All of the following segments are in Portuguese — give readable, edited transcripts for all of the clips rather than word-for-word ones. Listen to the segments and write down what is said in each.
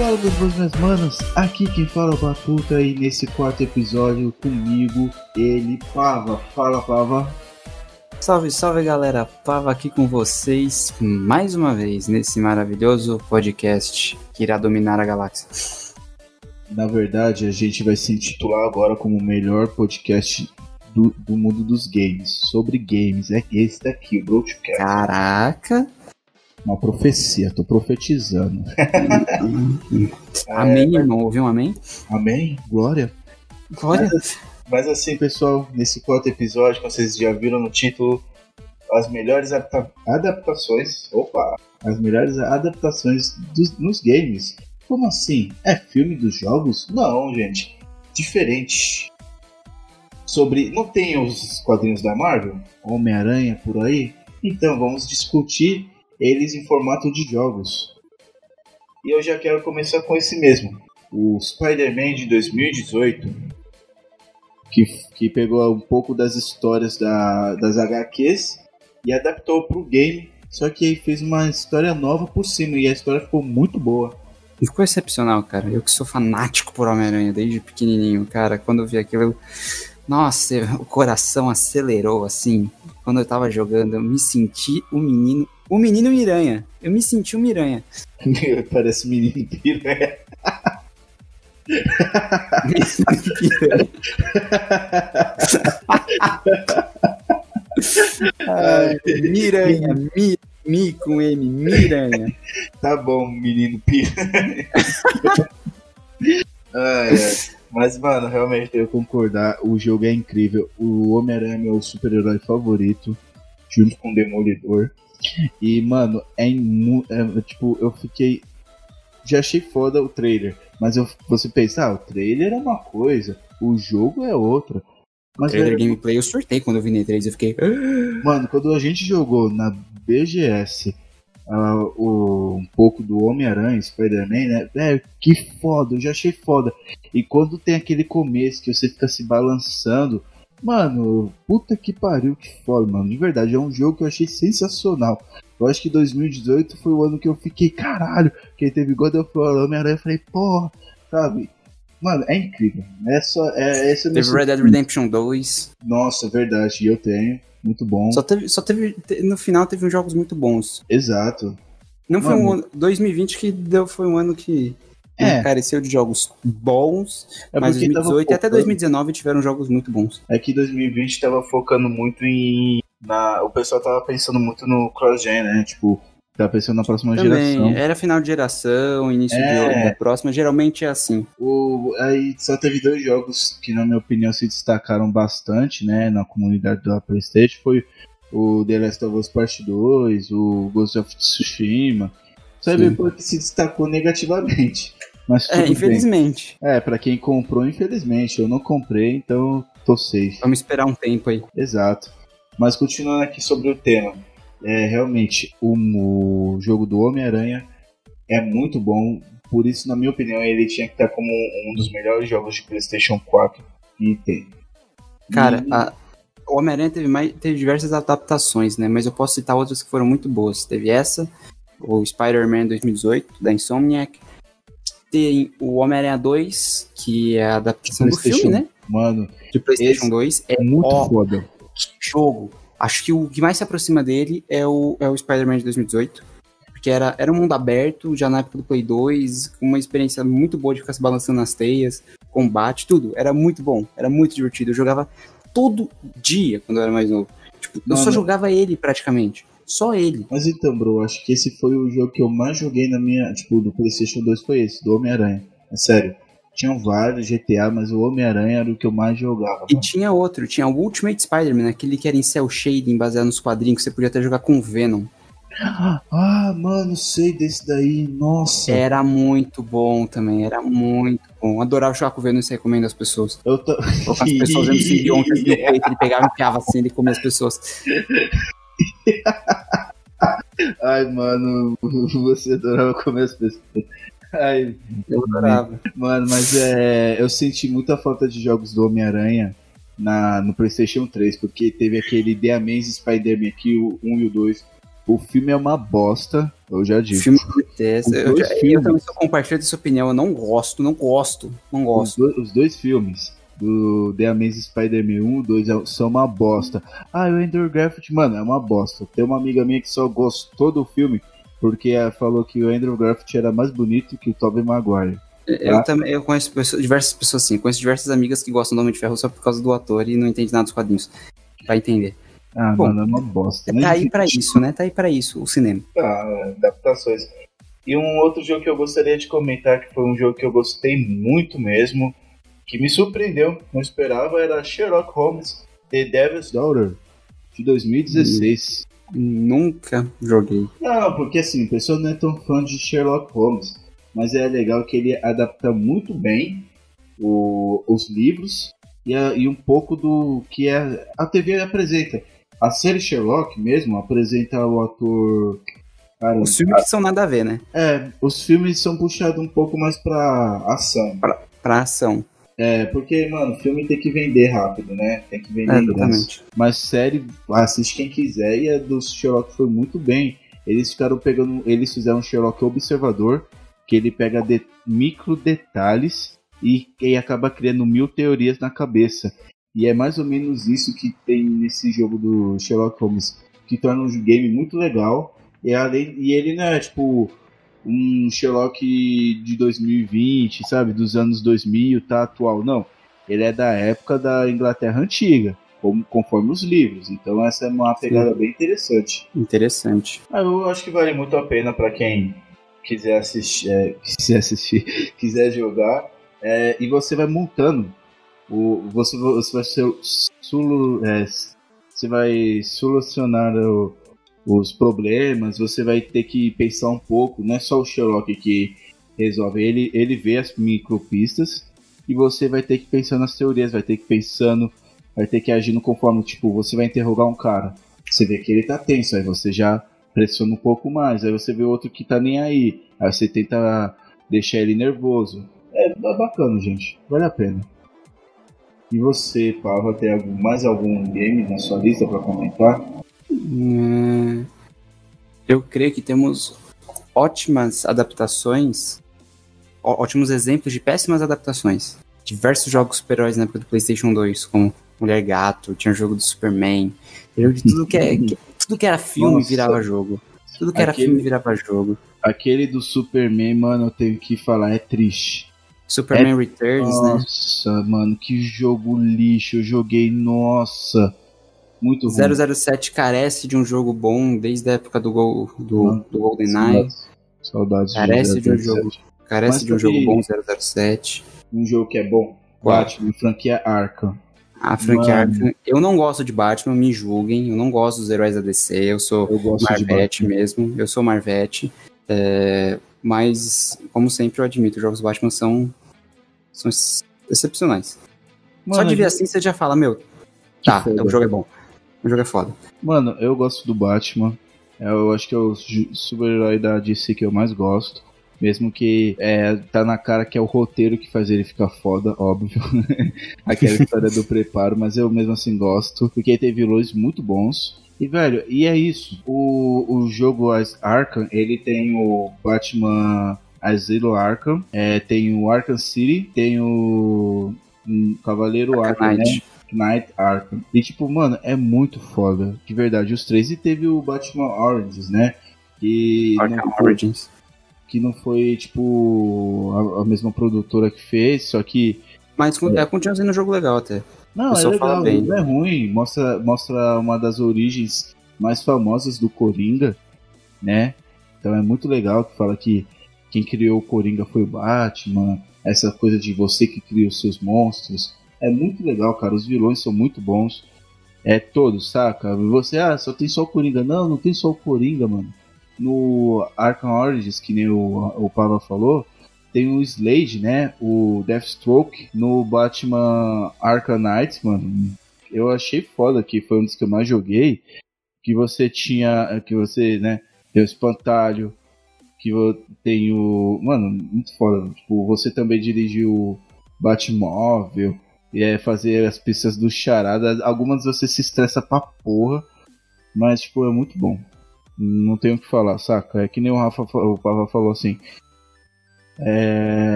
Fala, meus manos, aqui quem fala é o Batuta e nesse quarto episódio comigo, ele, Pava. Fala, Pava. Salve, salve, galera. Pava aqui com vocês mais uma vez nesse maravilhoso podcast que irá dominar a galáxia. Na verdade, a gente vai se intitular agora como o melhor podcast do mundo dos games. Sobre games, é esse daqui, o Broadcast. Caraca! Uma profecia, tô profetizando. Amém, irmão, ouviu um amém? Amém, glória. Glória. Mas assim, pessoal, nesse quarto episódio, como vocês já viram no título, as melhores adaptações... Opa! As melhores adaptações nos games. Como assim? É filme dos jogos? Não, gente. Diferente. Sobre... Não tem os quadrinhos da Marvel? Homem-Aranha, por aí? Então, vamos discutir eles em formato de jogos. E eu já quero começar com esse mesmo, o Spider-Man de 2018, que pegou um pouco das histórias das HQs e adaptou para o game, só que aí fez uma história nova por cima e a história ficou muito boa. Ficou excepcional, cara. Eu que sou fanático por Homem-Aranha desde pequenininho, cara, quando eu vi aquilo, nossa, o coração acelerou assim. Quando eu tava jogando, eu me senti o menino Miranha. Eu me senti o Miranha. Parece menino piranha. Ai, Miranha. Mi com M. Miranha. Tá bom, menino piranha. Ai, ai. Mas, mano, realmente eu concordar, o jogo é incrível. O Homem-Aranha é meu super-herói favorito, junto com o Demolidor. E, mano, tipo, eu fiquei... Já achei foda o trailer. Mas você pensa, o trailer é uma coisa, o jogo é outra. Mas, o trailer gameplay eu surtei quando eu vi na E3, eu fiquei... Mano, quando a gente jogou na BGS um pouco do Homem-Aranha, Spider-Man, né? Velho, que foda, eu já achei foda. E quando tem aquele começo que você fica se balançando... Mano, puta que pariu, que foda, mano. De verdade, é um jogo que eu achei sensacional. Eu acho que 2018 foi o ano que eu fiquei, caralho, que teve God of War, Homem-Aranha, eu falei, porra, sabe? Mano, é incrível. Teve Red Dead Redemption 2. Nossa, verdade, eu tenho. Muito bom. Só teve no final teve uns jogos muito bons. Exato. Não, mano, foi um ano... 2020 foi um ano que... Careceu de jogos bons, mas 2018 e até 2019 tiveram jogos muito bons. É que 2020 tava focando muito o pessoal tava pensando muito no cross-gen, né? Tipo, tava pensando na próxima geração. Era final de geração, início da próxima, geralmente é assim. Aí só teve dois jogos que, na minha opinião, se destacaram bastante, né? Na comunidade da PlayStation, foi o The Last of Us Part 2, o Ghost of Tsushima. Sabe por que se destacou negativamente. Mas infelizmente. Bem. Pra quem comprou, infelizmente. Eu não comprei, então tô safe. Vamos esperar um tempo aí. Exato. Mas continuando aqui sobre o tema. Realmente, o jogo do Homem-Aranha é muito bom. Por isso, na minha opinião, ele tinha que estar como um dos melhores jogos de PlayStation 4 que tem. Cara, o Homem-Aranha teve diversas adaptações, né? Mas eu posso citar outras que foram muito boas. Teve essa... o Spider-Man 2018, da Insomniac. Tem o Homem-Aranha 2, que é a adaptação do filme, né? Mano, de PlayStation 2. É muito foda. Que jogo! Acho que o que mais se aproxima dele é o Spider-Man de 2018. Porque era um mundo aberto, já na época do Play 2, uma experiência muito boa de ficar se balançando nas teias, combate, tudo. Era muito bom, era muito divertido. Eu jogava todo dia quando eu era mais novo. Tipo, eu só jogava ele praticamente. Só ele. Mas então, bro, acho que esse foi o jogo que eu mais joguei na minha... Tipo, do PlayStation 2 foi esse, do Homem-Aranha. É sério. Tinham vários GTA, mas o Homem-Aranha era o que eu mais jogava. E tinha outro, tinha o Ultimate Spider-Man, aquele que era em cel shading, baseado nos quadrinhos, que você podia até jogar com o Venom. Ah, mano, sei desse daí, nossa. Era muito bom também, era muito bom. Adorava jogar com o Venom e se recomendo às pessoas. As pessoas vendo simbiontes no peito, ele pegava e enfiava assim, ele comia as pessoas. Ai, mano, você adorava comer as pessoas. Ai, eu adorava. Mano, mas eu senti muita falta de jogos do Homem-Aranha no PlayStation 3, porque teve aquele The Amazing Spider-Man aqui, o 1 e o 2. O filme é uma bosta, eu já disse. Filme BTS, eu também só compartilho dessa opinião, eu não gosto. Os dois filmes do The Amazing Spider-Man 1 e 2 são uma bosta. Ah, o Andrew Garfield, mano, é uma bosta. Tem uma amiga minha que só gostou do filme porque ela falou que o Andrew Garfield era mais bonito que o Tobey Maguire. Eu conheço diversas pessoas assim, conheço diversas amigas que gostam do Homem de Ferro só por causa do ator e não entende nada dos quadrinhos. Vai entender. Ah, bom, mano, é uma bosta. Tá aí pra isso, né? Tá aí pra isso, o cinema. Ah, adaptações. E um outro jogo que eu gostaria de comentar, que foi um jogo que eu gostei muito mesmo, que me surpreendeu, não esperava, era Sherlock Holmes, The Devil's Daughter, de 2016. Nunca joguei. Não, porque assim, a pessoa não é tão fã de Sherlock Holmes, mas é legal que ele adapta muito bem os livros e um pouco do que a TV apresenta. A série Sherlock mesmo apresenta o ator... Cara, os filmes que são nada a ver, né? É, os filmes são puxados um pouco mais pra ação. Pra ação. É, porque, mano, filme tem que vender rápido, né? Tem que vender exatamente. Mas série, assiste quem quiser, e a do Sherlock foi muito bem. Eles fizeram um Sherlock observador, que ele pega micro detalhes e acaba criando 1000 teorias na cabeça. E é mais ou menos isso que tem nesse jogo do Sherlock Holmes, que torna um game muito legal. E ele não é tipo um Sherlock de 2020, sabe, dos anos 2000, tá atual, não. Ele é da época da Inglaterra antiga, conforme os livros. Então essa é uma pegada bem interessante. Interessante. Eu acho que vale muito a pena pra quem quiser jogar. E você vai montando. Você vai solucionar os problemas. Você vai ter que pensar um pouco. Não é só o Sherlock que resolve. Ele vê as micropistas e você vai ter que pensar nas teorias. Vai ter que agir conforme, tipo, você vai interrogar um cara. Você vê que ele tá tenso, aí você já pressiona um pouco mais. Aí você vê outro que tá nem aí. Aí você tenta deixar ele nervoso. É bacana, gente. Vale a pena. E você, Pava, tem mais algum game na sua lista pra comentar? Eu creio que temos ótimas adaptações, ótimos exemplos de péssimas adaptações. Diversos jogos super-heróis na época do PlayStation 2, como Mulher-Gato, tinha o jogo do Superman, de tudo tudo que era filme. Nossa. Virava jogo. Tudo que era filme virava jogo. Aquele do Superman, mano, eu tenho que falar, é triste. Superman Returns, nossa, né? Nossa, mano, que jogo lixo. Eu joguei, nossa, muito ruim. 007 carece de um jogo bom desde a época do GoldenEye. Saudades. Carece de um jogo. Carece mas de um jogo bom, 007. Um jogo que é bom. Batman, franquia Arkham. A franquia Arkham. Eu não gosto de Batman, me julguem. Eu não gosto dos heróis da DC. Eu gosto Marvete mesmo. Eu sou Marvete. Mas, como sempre, eu admito, os jogos Batman são excepcionais. Mano, só de ver assim você já fala, meu, tá, o jogo é bom, o jogo é foda. Mano, eu gosto do Batman, eu acho que é o super-herói da DC que eu mais gosto, mesmo que tá na cara que é o roteiro que faz ele ficar foda, óbvio, aquela história do preparo, mas eu mesmo assim gosto, porque tem vilões muito bons. E, velho, e é isso. O jogo Arkham, ele tem o Batman Asilo Arkham, tem o Arkham City, tem o Cavaleiro Arkham, né? Knight Arkham. E, tipo, mano, é muito foda. De verdade, os três. E teve o Batman Origins, né? Origins. Que não foi, tipo, a mesma produtora que fez, só que... Mas continua sendo um jogo legal até. Não, é legal, não é ruim, mostra uma das origens mais famosas do Coringa, né? Então é muito legal que fala que quem criou o Coringa foi o Batman, essa coisa de você que cria os seus monstros. É muito legal, cara, os vilões são muito bons, todos, saca? Você, só tem só o Coringa. Não tem só o Coringa, mano. No Arkham Origins, que nem o Pava falou... Tem o Slade, né? O Deathstroke no Batman Arkham Knight, mano. Eu achei foda, que foi um dos que eu mais joguei. Que você tinha... Que você, né? Tem o Espantalho. Que tem o... Mano, muito foda. Tipo, você também dirigiu o Batmóvel. E fazer as pistas do Charada. Algumas você se estressa pra porra. Mas, tipo, é muito bom. Não tenho o que falar, saca? É que nem o Rafa falou, o Pava falou assim.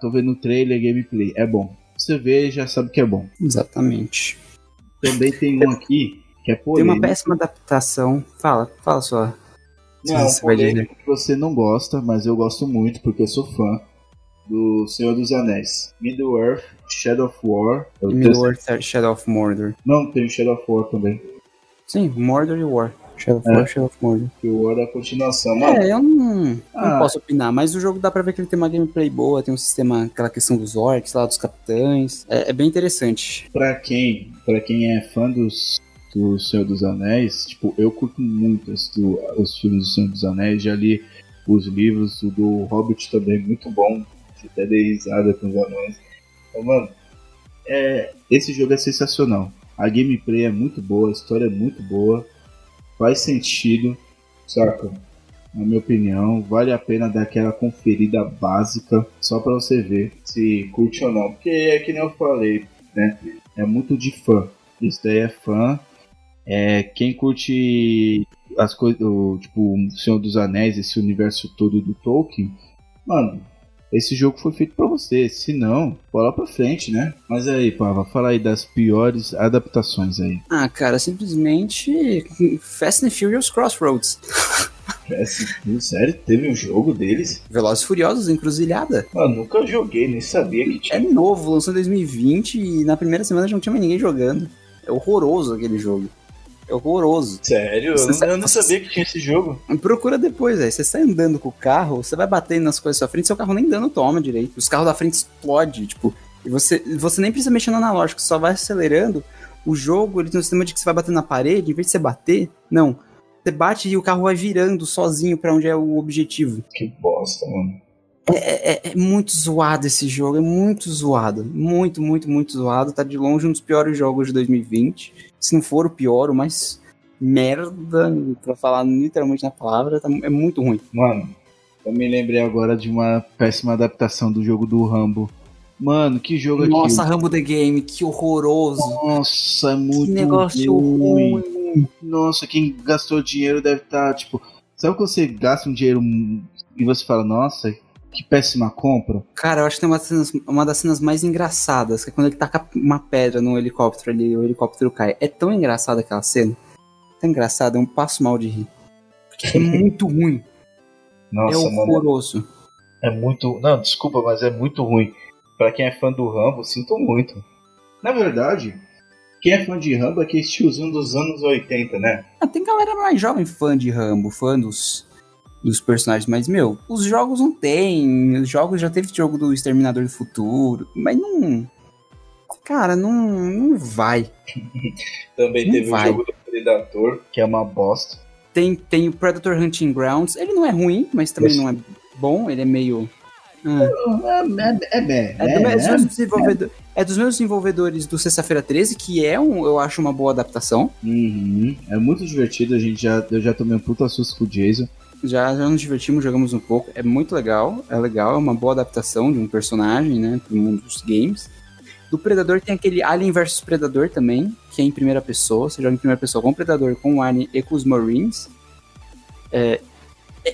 Tô vendo o trailer, gameplay. É bom. Você vê e já sabe que é bom. Exatamente. Também tem um aqui que é polêmico. Tem uma péssima adaptação. Fala só. Não, você vai dizer que você não gosta, mas eu gosto muito porque eu sou fã do Senhor dos Anéis. Middle-earth, Shadow of War. Middle-earth, Shadow of Mordor. Não, tem Shadow of War também. Sim, Mordor e War. Shadow of Mordor. E o War é a continuação, mano. É, eu não posso opinar, mas o jogo dá pra ver que ele tem uma gameplay boa, tem um sistema, aquela questão dos orcs lá, dos capitães. É bem interessante. Pra quem é fã do Senhor dos Anéis, tipo, eu curto muito os filmes do Senhor dos Anéis, já li os livros, o do Hobbit também, muito bom. Até dei risada com os anões. Então, mano, esse jogo é sensacional. A gameplay é muito boa, a história é muito boa. Faz sentido, saca? Na minha opinião, vale a pena dar aquela conferida básica só pra você ver se curte ou não. Porque é que nem eu falei, né? É muito de fã. Isso daí é fã. Quem curte as coisas, tipo, o Senhor dos Anéis, esse universo todo do Tolkien, mano, esse jogo foi feito pra você. Se não, bola pra frente, né? Mas aí, Pava, fala aí das piores adaptações aí. Ah, cara, simplesmente Fast and Furious Crossroads. Sério? Teve um jogo deles? Velozes e Furiosos, Encruzilhada. Mano, nunca joguei, nem sabia que tinha. É novo, lançou em 2020 e na primeira semana já não tinha mais ninguém jogando. É horroroso aquele jogo. É horroroso. Sério? Eu não sabia que tinha esse jogo. Procura depois, velho. Você sai andando com o carro, você vai batendo nas coisas da sua frente, seu carro nem dano toma direito. Os carros da frente explodem, tipo... E você nem precisa mexer no analógico, só vai acelerando. O jogo, ele tem um sistema de que você vai bater na parede, em vez de você bater, não. Você bate e o carro vai virando sozinho pra onde é o objetivo. Que bosta, mano. É muito zoado esse jogo, é muito zoado. Muito, muito, muito zoado. Tá de longe um dos piores jogos de 2020. Se não for o pior, o mais merda, pra falar literalmente na palavra, é muito ruim. Mano, eu me lembrei agora de uma péssima adaptação do jogo do Rambo. Mano, que jogo aqui. Nossa, Rambo The Game, que horroroso. Nossa, é muito ruim. Que negócio ruim. Nossa, quem gastou dinheiro deve estar, tipo... Sabe quando você gasta um dinheiro e você fala, nossa... Que péssima compra. Cara, eu acho que tem uma das cenas mais engraçadas, que é quando ele taca uma pedra no helicóptero ali e o helicóptero cai. É tão engraçada aquela cena. Tão engraçada, é um passo mal de rir. Porque é muito ruim. Nossa, é horroroso. Mano, é muito... Não, desculpa, mas é muito ruim. Pra quem é fã do Rambo, sinto muito. Na verdade, quem é fã de Rambo é aquele tiozão dos anos 80, né? Ah, tem galera mais jovem fã de Rambo, fã dos personagens, mas, meu, os jogos não tem, os jogos já teve jogo do Exterminador do Futuro, mas não, cara, não vai. Também não teve o jogo do Predator, que é uma bosta. Tem o Predator Hunting Grounds, ele não é ruim, mas também não é bom, ele é meio... dos mesmos desenvolvedores do Sexta-feira 13, que eu acho uma boa adaptação. Uhum. É muito divertido, eu já tomei um puta susto com o Jason. Já nos divertimos, jogamos um pouco. É muito legal, é uma boa adaptação de um personagem, né, pro mundo dos games. Do Predador tem aquele Alien vs Predador também, que é em primeira pessoa. Você joga em primeira pessoa com o Predador, com o Alien e com os Marines.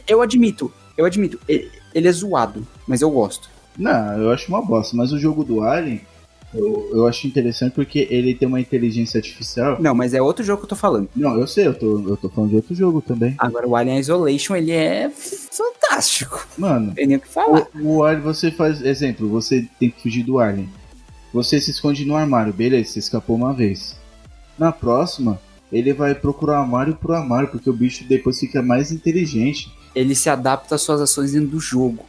Eu admito, ele é zoado, mas eu gosto. Não, eu acho uma bosta, mas o jogo do Alien eu acho interessante porque ele tem uma inteligência artificial. Não, mas é outro jogo que eu tô falando. Não, eu sei, eu tô falando de outro jogo também. Agora, o Alien Isolation, ele é fantástico. Mano, não tem nem o que falar. O Alien, você faz... Exemplo, você tem que fugir do Alien. Você se esconde no armário, beleza, você escapou uma vez. Na próxima, ele vai procurar armário por armário, porque o bicho depois fica mais inteligente. Ele se adapta às suas ações dentro do jogo.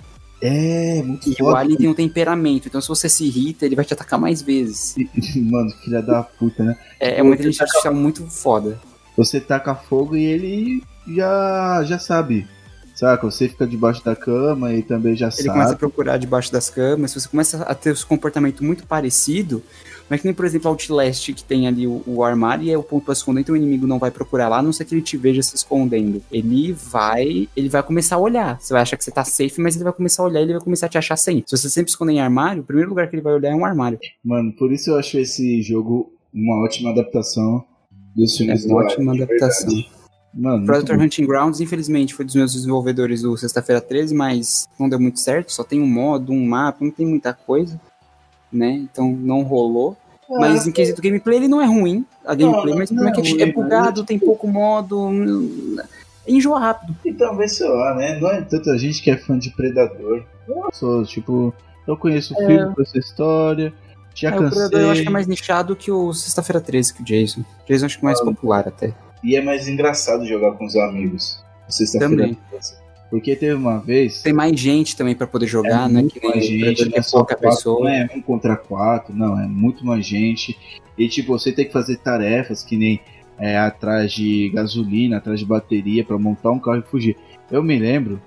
É, muito foda. E o Alien tem um temperamento, então se você se irrita, ele vai te atacar mais vezes. Mano, filha da puta, né? É uma inteligência artificial muito foda. Você taca fogo e ele já sabe, saca? Você fica debaixo da cama e também já sabe. Ele começa a procurar debaixo das camas, você começa a ter um comportamento muito parecido, mas que nem, por exemplo, Outlast, que tem ali o armário e é o ponto pra esconder, então o inimigo não vai procurar lá, a não ser que ele te veja se escondendo. Ele vai começar a olhar. Você vai achar que você tá safe, mas ele vai começar a olhar e ele vai começar a te achar safe. Se você sempre esconder em armário, o primeiro lugar que ele vai olhar é um armário. Mano, por isso eu acho esse jogo uma ótima adaptação dos filmes do Alien. É uma ótima adaptação. Mano, Predator Hunting Grounds, infelizmente, foi dos meus desenvolvedores do Sexta-feira 13, mas não deu muito certo, só tem um modo, um mapa, não tem muita coisa, né? Então não rolou. Mas em quesito gameplay, ele não é ruim, a gameplay, mas como é que é bugado, tem pouco modo, enjoa rápido. E talvez, sei lá, né? Não é tanta gente que é fã de Predador. Eu sou, tipo, eu conheço o filme com essa história, já cansei. O Predador eu acho que é mais nichado que o Sexta-feira 13, que o Jason. O Jason acho que é mais popular até. E é mais engraçado jogar com os amigos. Sexta-feira 13. Porque teve uma vez... Tem mais gente também pra poder jogar, né? Que mais gente, não é só pouca pessoa. Não é 1 contra 4, não. É muito mais gente. E, tipo, você tem que fazer tarefas que nem atrás de gasolina, atrás de bateria, pra montar um carro e fugir. Eu me lembro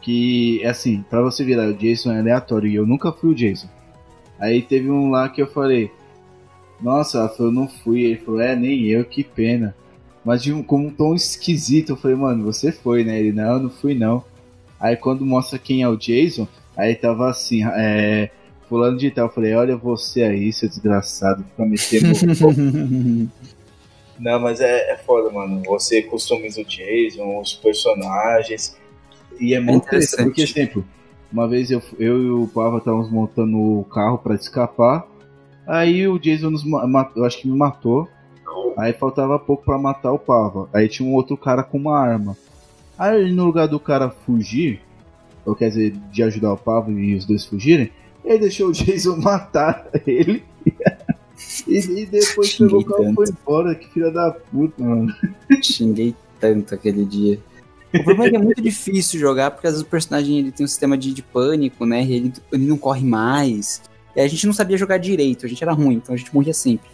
que, assim, pra você virar o Jason é aleatório. E eu nunca fui o Jason. Aí teve um lá que eu falei... Nossa, eu não fui. Ele falou, nem eu, que pena. Mas com um tom esquisito, eu falei, mano, você foi, né? Ele, não, eu não fui, não. Aí quando mostra quem é o Jason, aí tava assim, fulano de tal. Eu falei, olha você aí, seu desgraçado, pra meter no... Não, mas é foda, mano. Você customiza o Jason, os personagens. E é muito interessante. Porque, exemplo, uma vez eu e o Pava estávamos montando o carro pra escapar. Aí o Jason nos matou, eu acho que me matou. Aí faltava pouco pra matar o Pava. Aí tinha um outro cara com uma arma. Aí no lugar do cara fugir, ou quer dizer, de ajudar o Pava e os dois fugirem, ele deixou o Jason matar ele. E depois pegou o carro e foi embora. Que filha da puta, mano. Xinguei tanto aquele dia. O problema é que é muito difícil jogar, porque às vezes o personagem ele tem um sistema de pânico, né? Ele não corre mais. E a gente não sabia jogar direito, a gente era ruim, então a gente morria sempre.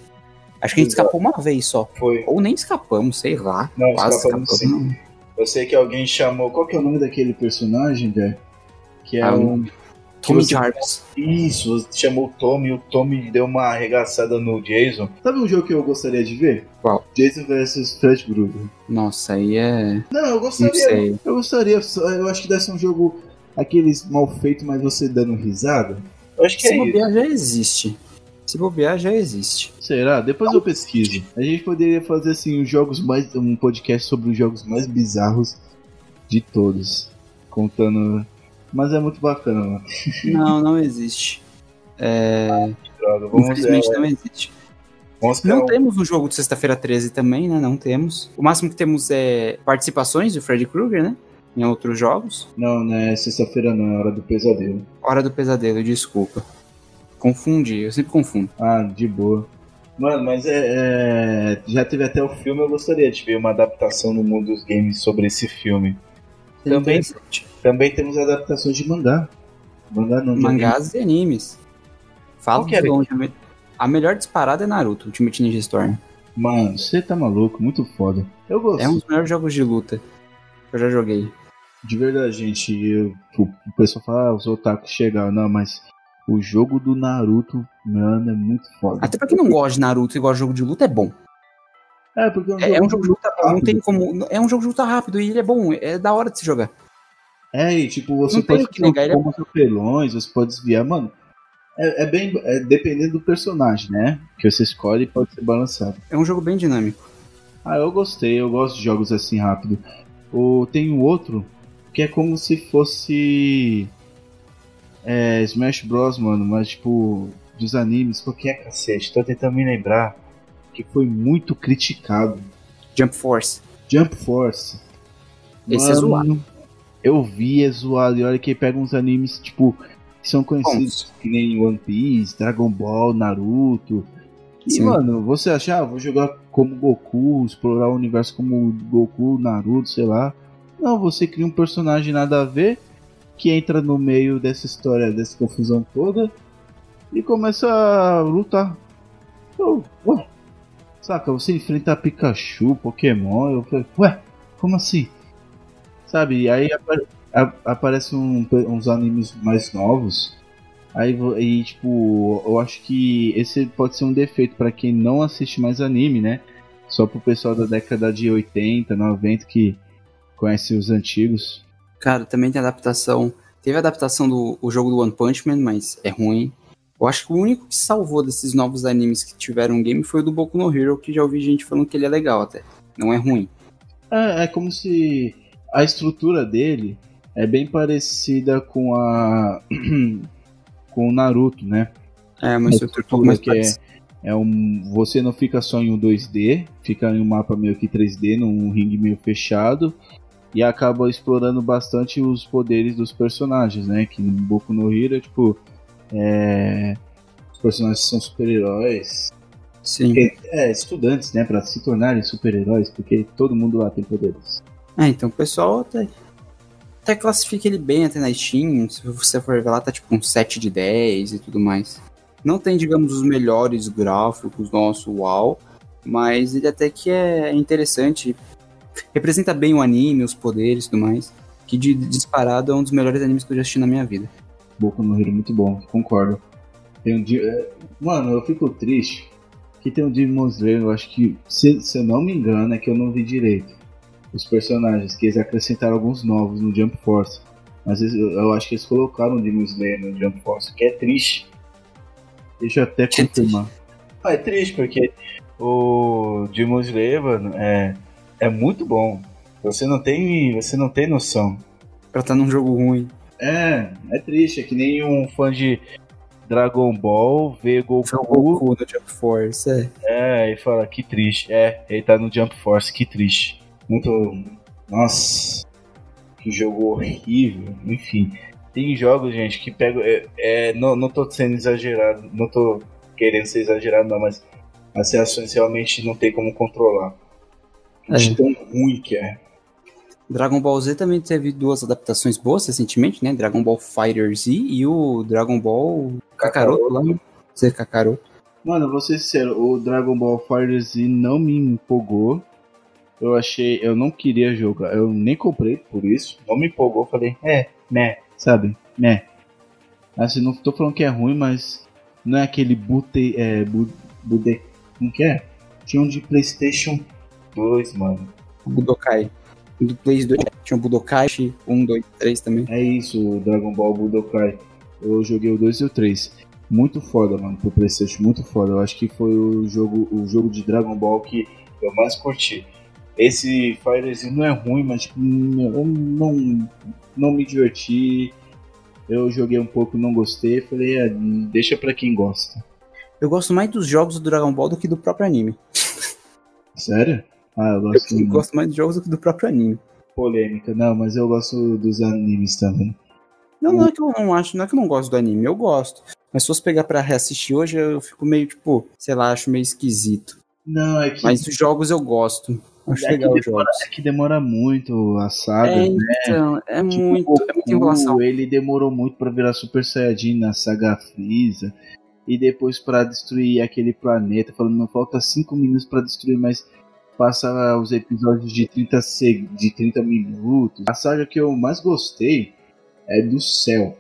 Acho que a gente escapou uma vez só. Foi. Ou nem escapamos, sei lá. Não, escapamos sim. Eu sei que alguém chamou... Qual que é o nome daquele personagem, velho? Que é o... Tommy Jarvis. Isso, chamou o Tommy. O Tommy deu uma arregaçada no Jason. Sabe um jogo que eu gostaria de ver? Qual? Jason vs Freddy Krueger. Nossa, aí é... Não, eu gostaria. Não sei. Eu gostaria. Eu acho que deve ser um jogo... Aqueles mal feitos, mas você dando risada. Eu acho que é isso. Se bobear já existe. Será? Depois eu pesquiso. A gente poderia fazer assim os jogos mais. Um podcast sobre os jogos mais bizarros de todos. Contando. Mas é muito bacana, mano. Não existe. Droga, infelizmente não existe. Não temos um jogo de Sexta-feira 13 também, né? Não temos. O máximo que temos é participações do Freddy Krueger, né? Em outros jogos. Não é sexta-feira não, é Hora do Pesadelo. Hora do Pesadelo, desculpa. Confundi, eu sempre confundo. Ah, de boa. Mano, mas já teve até o filme, eu gostaria de ver uma adaptação no mundo dos games sobre esse filme. Também temos adaptações de mangá. Mangás e animes. Fala que a melhor disparada é Naruto, Ultimate Ninja Storm. Mano, você tá maluco, muito foda. Eu gosto. É um dos melhores jogos de luta que eu já joguei. De verdade, gente, o pessoal fala, os otakus chegaram, não, mas... O jogo do Naruto, mano, é muito foda. Até pra quem não gosta de Naruto e gosta de jogo de luta, é bom. É, porque é um jogo de luta rápido. Não tem como... É um jogo de luta rápido e ele é bom. É da hora de se jogar. E tipo, você não pode pegar como papelões, você pode desviar, mano. É bem... É dependendo do personagem, né? Que você escolhe e pode ser balançado. É um jogo bem dinâmico. Eu gostei. Eu gosto de jogos assim rápido. Tem um outro que é como se fosse... Smash Bros, mano, mas tipo, dos animes, qualquer cacete, tô tentando me lembrar, que foi muito criticado. Jump Force. Esse mano, é zoado. Eu vi, é zoado, e olha que pega uns animes, tipo, que são conhecidos, que nem One Piece, Dragon Ball, Naruto. Sim. E, mano, você achar, vou jogar como Goku, explorar o universo como Goku, Naruto, sei lá. Não, você cria um personagem nada a ver, que entra no meio dessa história, dessa confusão toda, e começa a lutar. Ué, saca, você enfrenta Pikachu, Pokémon, eu falei, ué, como assim? Sabe, e aí aparecem uns animes mais novos, aí tipo, eu acho que esse pode ser um defeito pra quem não assiste mais anime, né? Só pro pessoal da década de 80, 90 que conhece os antigos. Cara, também tem adaptação. Teve a adaptação do jogo do One Punch Man, mas é ruim. Eu acho que o único que salvou desses novos animes que tiveram game foi o do Boku no Hero, que já ouvi gente falando que ele é legal até. Não é ruim. É como se a estrutura dele é bem parecida com a com o Naruto, né? É uma estrutura que você não fica só em um 2D, fica em um mapa meio que 3D, num ringue meio fechado, e acaba explorando bastante os poderes dos personagens, né? Que no Boku no Hero, os personagens são super-heróis. Sim. Porque, estudantes, né? Pra se tornarem super-heróis, porque todo mundo lá tem poderes. Então o pessoal até classifica ele bem até na Steam. Se você for ver lá, tá tipo um 7 de 10 e tudo mais. Não tem, digamos, os melhores gráficos, nosso uau, mas ele até que é interessante. Representa bem o anime, os poderes e tudo mais. Que disparado é um dos melhores animes que eu já assisti na minha vida. Boku no Hero, muito bom, concordo. Tem um dia... Mano, eu fico triste que tem um Demon Slayer, eu acho que, se eu não me engano, é que eu não vi direito os personagens, que eles acrescentaram alguns novos no Jump Force. Mas eu acho que eles colocaram o Demon Slayer no Jump Force, que é triste. Deixa eu até confirmar. É triste, porque o Demon Slayer, mano, é muito bom. Você não tem noção. Pra estar num jogo ruim. É triste. É que nem um fã de Dragon Ball vê Goku no Jump Force, e fala, que triste. Ele tá no Jump Force, que triste. Muito... Nossa. Que jogo horrível. Enfim. Tem jogos, gente, que pegam... não tô sendo exagerado. Não tô querendo ser exagerado, não. Mas as reações realmente não tem como controlar. De tão ruim que é. Dragon Ball Z também teve duas adaptações boas recentemente, né? Dragon Ball FighterZ e o Dragon Ball Kakaroto lá, né? Ser Kakaroto. Mano, vou ser sincero, o Dragon Ball FighterZ não me empolgou. Eu não queria jogar, eu nem comprei por isso. Não me empolgou, falei, né, sabe, né. Assim, não tô falando que é ruim, mas não é aquele como que é? Tinha um de PlayStation 2, mano. Budokai. Do PlayStation 2 tinha o Budokai 1, 2, 3 também. É isso, o Dragon Ball Budokai. Eu joguei o 2 e o 3. Muito foda, mano, pro PlayStation, muito foda. Eu acho que foi o jogo de Dragon Ball que eu mais curti. Esse FighterZ não é ruim, mas tipo, não me diverti. Eu joguei um pouco, não gostei. Falei, deixa pra quem gosta. Eu gosto mais dos jogos do Dragon Ball do que do próprio anime. Sério? Eu gosto mais de jogos do que do próprio anime. Polêmica, não, mas eu gosto dos animes também. Não é que eu não acho, não é que eu não gosto do anime, eu gosto. Mas se fosse pegar pra reassistir hoje, eu fico meio, tipo, sei lá, acho meio esquisito. Não, é que... Mas os jogos eu gosto. Acho legal os jogos. É que demora muito a saga, né? Então, é muita enrolação. Ele demorou muito pra virar Super Saiyajin na saga Freeza. E depois pra destruir aquele planeta, falando, não, falta 5 minutos pra destruir, mas... Passa os episódios de 30 minutos. A saga que eu mais gostei é do Cell,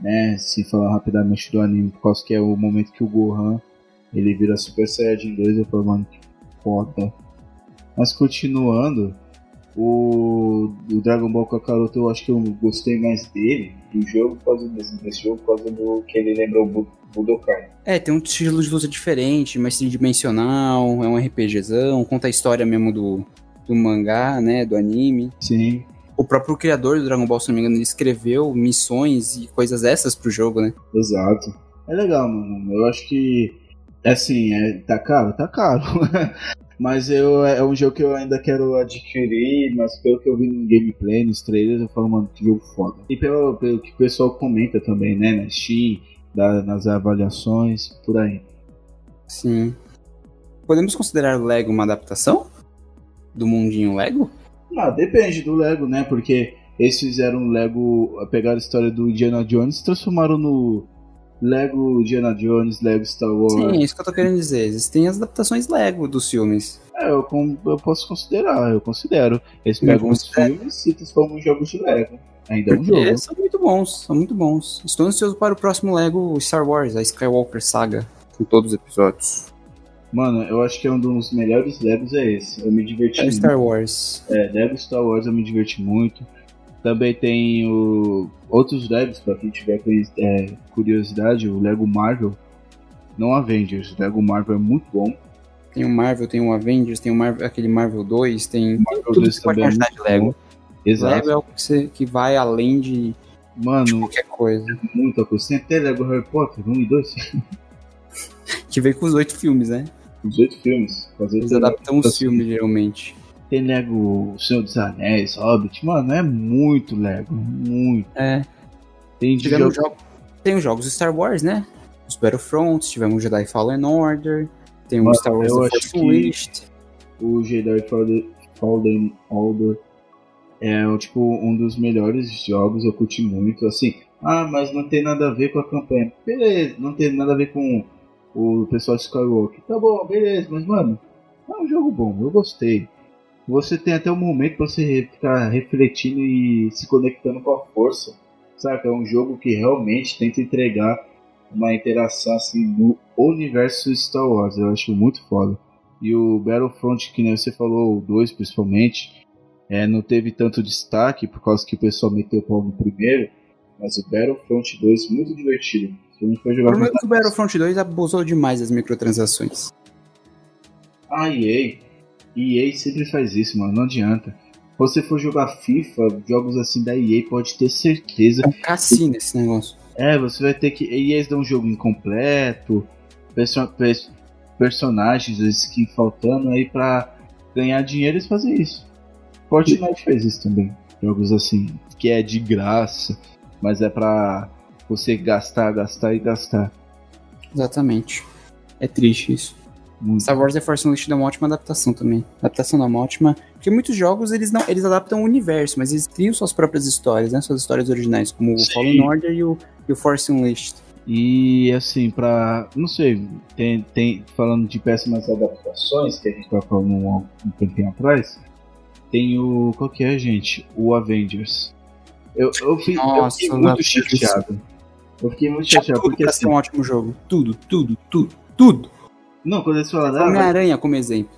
né? Se falar rapidamente do anime, por causa que é o momento que o Gohan ele vira Super Saiyajin 2. Eu falo, mano, que foda. Mas continuando, o Dragon Ball Kakaroto, eu acho que eu gostei mais dele, do jogo, por causa desse jogo, por causa do que ele lembra o Budokai. Tem um estilo de luta diferente, mais tridimensional, é um RPGzão, conta a história mesmo do mangá, né, do anime. Sim. O próprio criador do Dragon Ball, se não me engano, ele escreveu missões e coisas extras pro jogo, né? Exato. É legal, mano. Eu acho que, assim, tá caro. Mas é um jogo que eu ainda quero adquirir, mas pelo que eu vi no gameplay, nos trailers, eu falo, mano, que jogo foda. E pelo que o pessoal comenta também, né, na Steam, nas avaliações, por aí. Sim. Podemos considerar o Lego uma adaptação? Do mundinho Lego? Ah, depende do Lego, né? Porque eles fizeram um Lego, pegaram a história do Indiana Jones e transformaram no Lego Indiana Jones, Lego Star Wars. Sim, é isso que eu tô querendo dizer. Existem as adaptações Lego dos filmes. Eu posso considerar, eu considero. Eles pegam os filmes e transformam em jogos de Lego. Ainda é um jogo. São muito bons. Estou ansioso para o próximo Lego Star Wars, a Skywalker Saga, com todos os episódios. Mano, eu acho que é um dos melhores Legos esse. Eu me diverti muito. Star Wars. Lego Star Wars eu me diverti muito. Também tem outros Legos, pra quem tiver curiosidade, o Lego Marvel. Não Avengers, o Lego Marvel é muito bom. tem o Marvel, tem o Avengers, tem o Marvel, aquele Marvel 2, tem Marvel tudo 2 que pode imaginar de Lego. Exato. Lego é algo que vai além de, mano, de qualquer coisa. Muita coisa. Tem até Lego Harry Potter, 1 e 2. Que veio com os 8 filmes, né? Os 8 filmes. Eles adaptam os filmes, geralmente. Tem Lego, Senhor dos Anéis, Hobbit, mano, é muito Lego, muito. É. Tem jogos. Tem os jogos Star Wars, né? Os Battlefronts, tivemos o Jedi Fallen Order, tem o Star Wars The Force Unleashed. O Jedi Fallen Order é, tipo, um dos melhores jogos, eu curti muito, assim, ah, mas não tem nada a ver com a campanha. Beleza, não tem nada a ver com o pessoal Skywalker. Tá bom, beleza, mas, mano, é um jogo bom, eu gostei. Você tem até um momento pra você ficar refletindo e se conectando com a força, saca? É um jogo que realmente tenta entregar uma interação assim no universo Star Wars, eu acho muito foda. E o Battlefront, que nem você falou, o 2 principalmente, não teve tanto destaque por causa que o pessoal meteu o pau no primeiro, mas o Battlefront 2 muito divertido. Foi jogar, o Battlefront 2 abusou demais das microtransações. Ah, EA sempre faz isso, mano, não adianta. Se você for jogar FIFA, jogos assim da EA, pode ter certeza. É um cassino esse negócio. É, você vai ter que... E eles dão um jogo incompleto, personagens, skin faltando, aí pra ganhar dinheiro eles fazem isso. Fortnite fez isso também. Jogos assim, que é de graça, mas é pra você gastar. Exatamente. É triste isso. Muito. Star Wars The Force Unleashed é uma ótima adaptação também. Adaptação não é uma ótima... Porque muitos jogos, eles adaptam o universo, mas eles criam suas próprias histórias, né? Suas histórias originais, como o Fallen Order e o Force Unleashed. E, assim, pra... Não sei, tem falando de péssimas adaptações, que a gente tá falando um tempinho atrás, tem o... Qual que é, gente? O Avengers. Eu fiquei muito chateado. Porque assim, é um ótimo jogo. Tudo. Não, quando eles falaram... Homem-Aranha, como exemplo.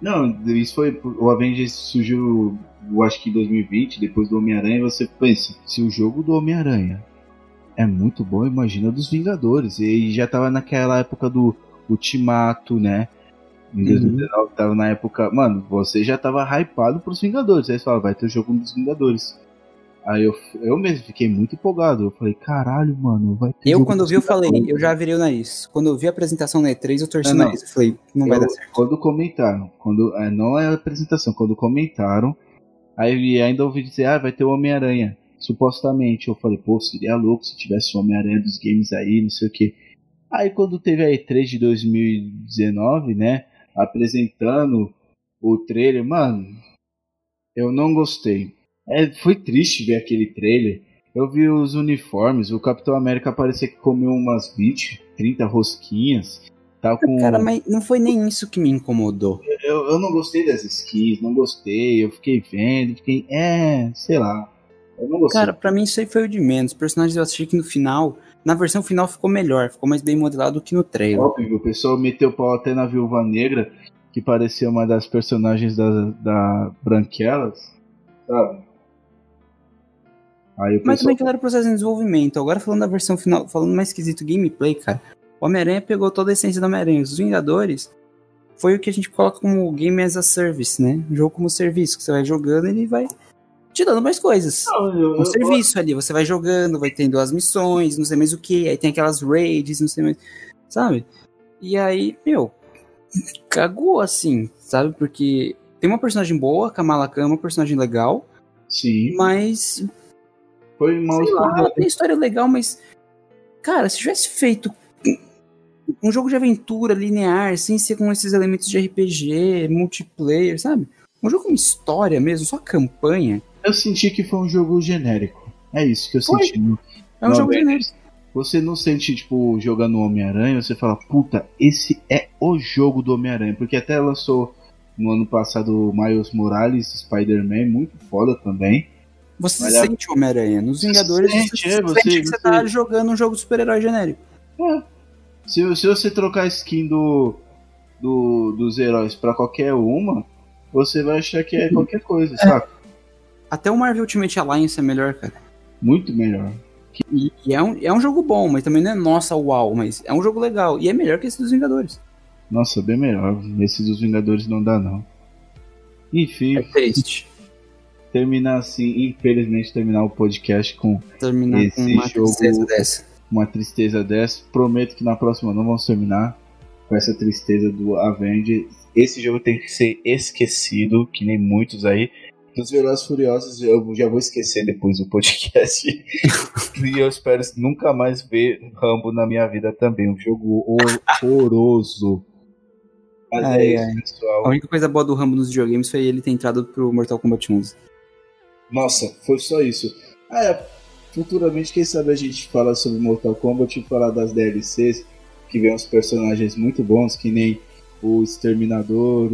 Não, isso foi... O Avengers surgiu, eu acho que em 2020, depois do Homem-Aranha, você pensa, se o jogo do Homem-Aranha é muito bom, imagina dos Vingadores. E já tava naquela época do Ultimato, né? Em 2019, tava na época... Mano, você já tava hypado pros Vingadores. Aí você fala, vai ter o jogo dos Vingadores. Aí eu mesmo fiquei muito empolgado. Eu falei, caralho, mano, vai ter. Eu, quando eu vi, eu falei, eu já virei o nariz. Quando eu vi a apresentação na E3, eu torci o nariz. Eu falei, não vai dar certo. Quando comentaram, não é a apresentação, quando comentaram, aí ainda ouvi dizer, vai ter o Homem-Aranha, supostamente. Eu falei, pô, seria louco se tivesse o Homem-Aranha dos games aí, não sei o quê. Aí quando teve a E3 de 2019, né, apresentando o trailer, mano, eu não gostei. Foi triste ver aquele trailer. Eu vi os uniformes. O Capitão América parecia que comeu umas 20, 30 rosquinhas. Tá com... Cara, mas não foi nem isso que me incomodou. Eu não gostei das skins, não gostei. Eu fiquei vendo, sei lá. Eu não gostei. Cara, pra mim isso aí foi o de menos. Os personagens eu achei que no final, na versão final ficou melhor. Ficou mais bem modelado do que no trailer. Óbvio, o pessoal meteu o pau até na Viúva Negra, que parecia uma das personagens da Branquelas, sabe? Mas também que era o processo de desenvolvimento. Agora falando da versão final, falando mais esquisito, gameplay, cara. O Homem-Aranha pegou toda a essência do Homem-Aranha. Os Vingadores foi o que a gente coloca como Game as a Service, né? Um jogo como serviço, que você vai jogando e ele vai te dando mais coisas. Um serviço ali, você vai jogando, vai tendo as missões, não sei mais o que. Aí tem aquelas raids, não sei mais... Sabe? E aí, cagou assim, sabe? Porque tem uma personagem boa, Kamala Khan, uma personagem legal. Sim. Mas... Foi mal escolhido. Ela tem história legal, mas... Cara, se tivesse feito um jogo de aventura linear, sem ser com esses elementos de RPG, multiplayer, sabe? Um jogo com história mesmo, só campanha. Eu senti que foi um jogo genérico. É isso que eu senti. É um jogo genérico. Você não sente, tipo, jogando Homem-Aranha, você fala, puta, esse é o jogo do Homem-Aranha. Porque até lançou no ano passado o Miles Morales, Spider-Man, muito foda também. Você se sente Homem-Aranha. Nos Vingadores você sente que você tá jogando um jogo de super-herói genérico. É. Se você trocar a skin dos heróis pra qualquer uma, você vai achar que é qualquer coisa, sabe? Até o Marvel Ultimate Alliance é melhor, cara. Muito melhor. E é um jogo bom, mas também não é nossa uau, mas é um jogo legal. E é melhor que esse dos Vingadores. Nossa, bem melhor. Esse dos Vingadores não dá, não. Enfim. É triste. Terminar assim, infelizmente, terminar o podcast com terminar esse com uma jogo. Tristeza dessa. Uma tristeza dessa. Prometo que na próxima não vamos terminar com essa tristeza do Avengers. Esse jogo tem que ser esquecido, que nem muitos aí. Dos Velozes Furiosos eu já vou esquecer depois do podcast. E eu espero nunca mais ver Rambo na minha vida também. Um jogo horroroso. Mas ai, é isso, ai. Pessoal. A única coisa boa do Rambo nos videogames foi ele ter entrado pro Mortal Kombat 11. Nossa, foi só isso. Futuramente, quem sabe a gente fala sobre Mortal Kombat e falar das DLCs, que vem uns personagens muito bons, que nem o Exterminador,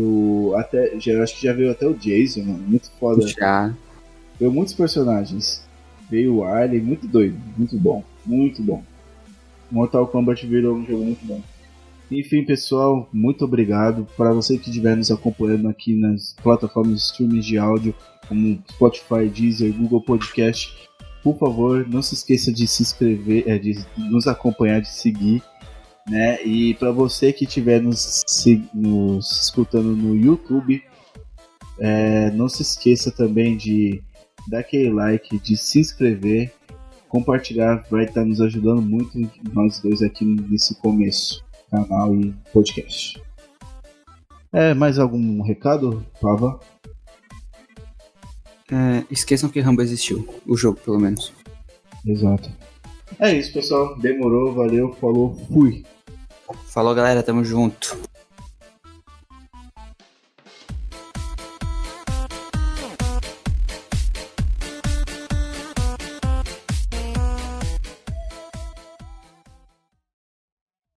acho que já veio até o Jason, mano. Muito foda. Já. Veio muitos personagens. Veio o Alien, muito doido, muito bom, muito bom. Mortal Kombat virou um jogo muito bom. Enfim, pessoal, muito obrigado para você que estiver nos acompanhando aqui nas plataformas de streaming de áudio, como Spotify, Deezer, Google Podcast. Por favor, não se esqueça de se inscrever, de nos acompanhar, de seguir, né? E para você que estiver nos escutando no YouTube, não se esqueça também de dar aquele like, de se inscrever, compartilhar, vai estar nos ajudando muito nós dois aqui nesse começo. Canal e podcast. Mais algum recado, Pava? Esqueçam que Rambo existiu. O jogo, pelo menos. Exato. É isso, pessoal. Demorou, valeu, falou, fui. Falou, galera. Tamo junto.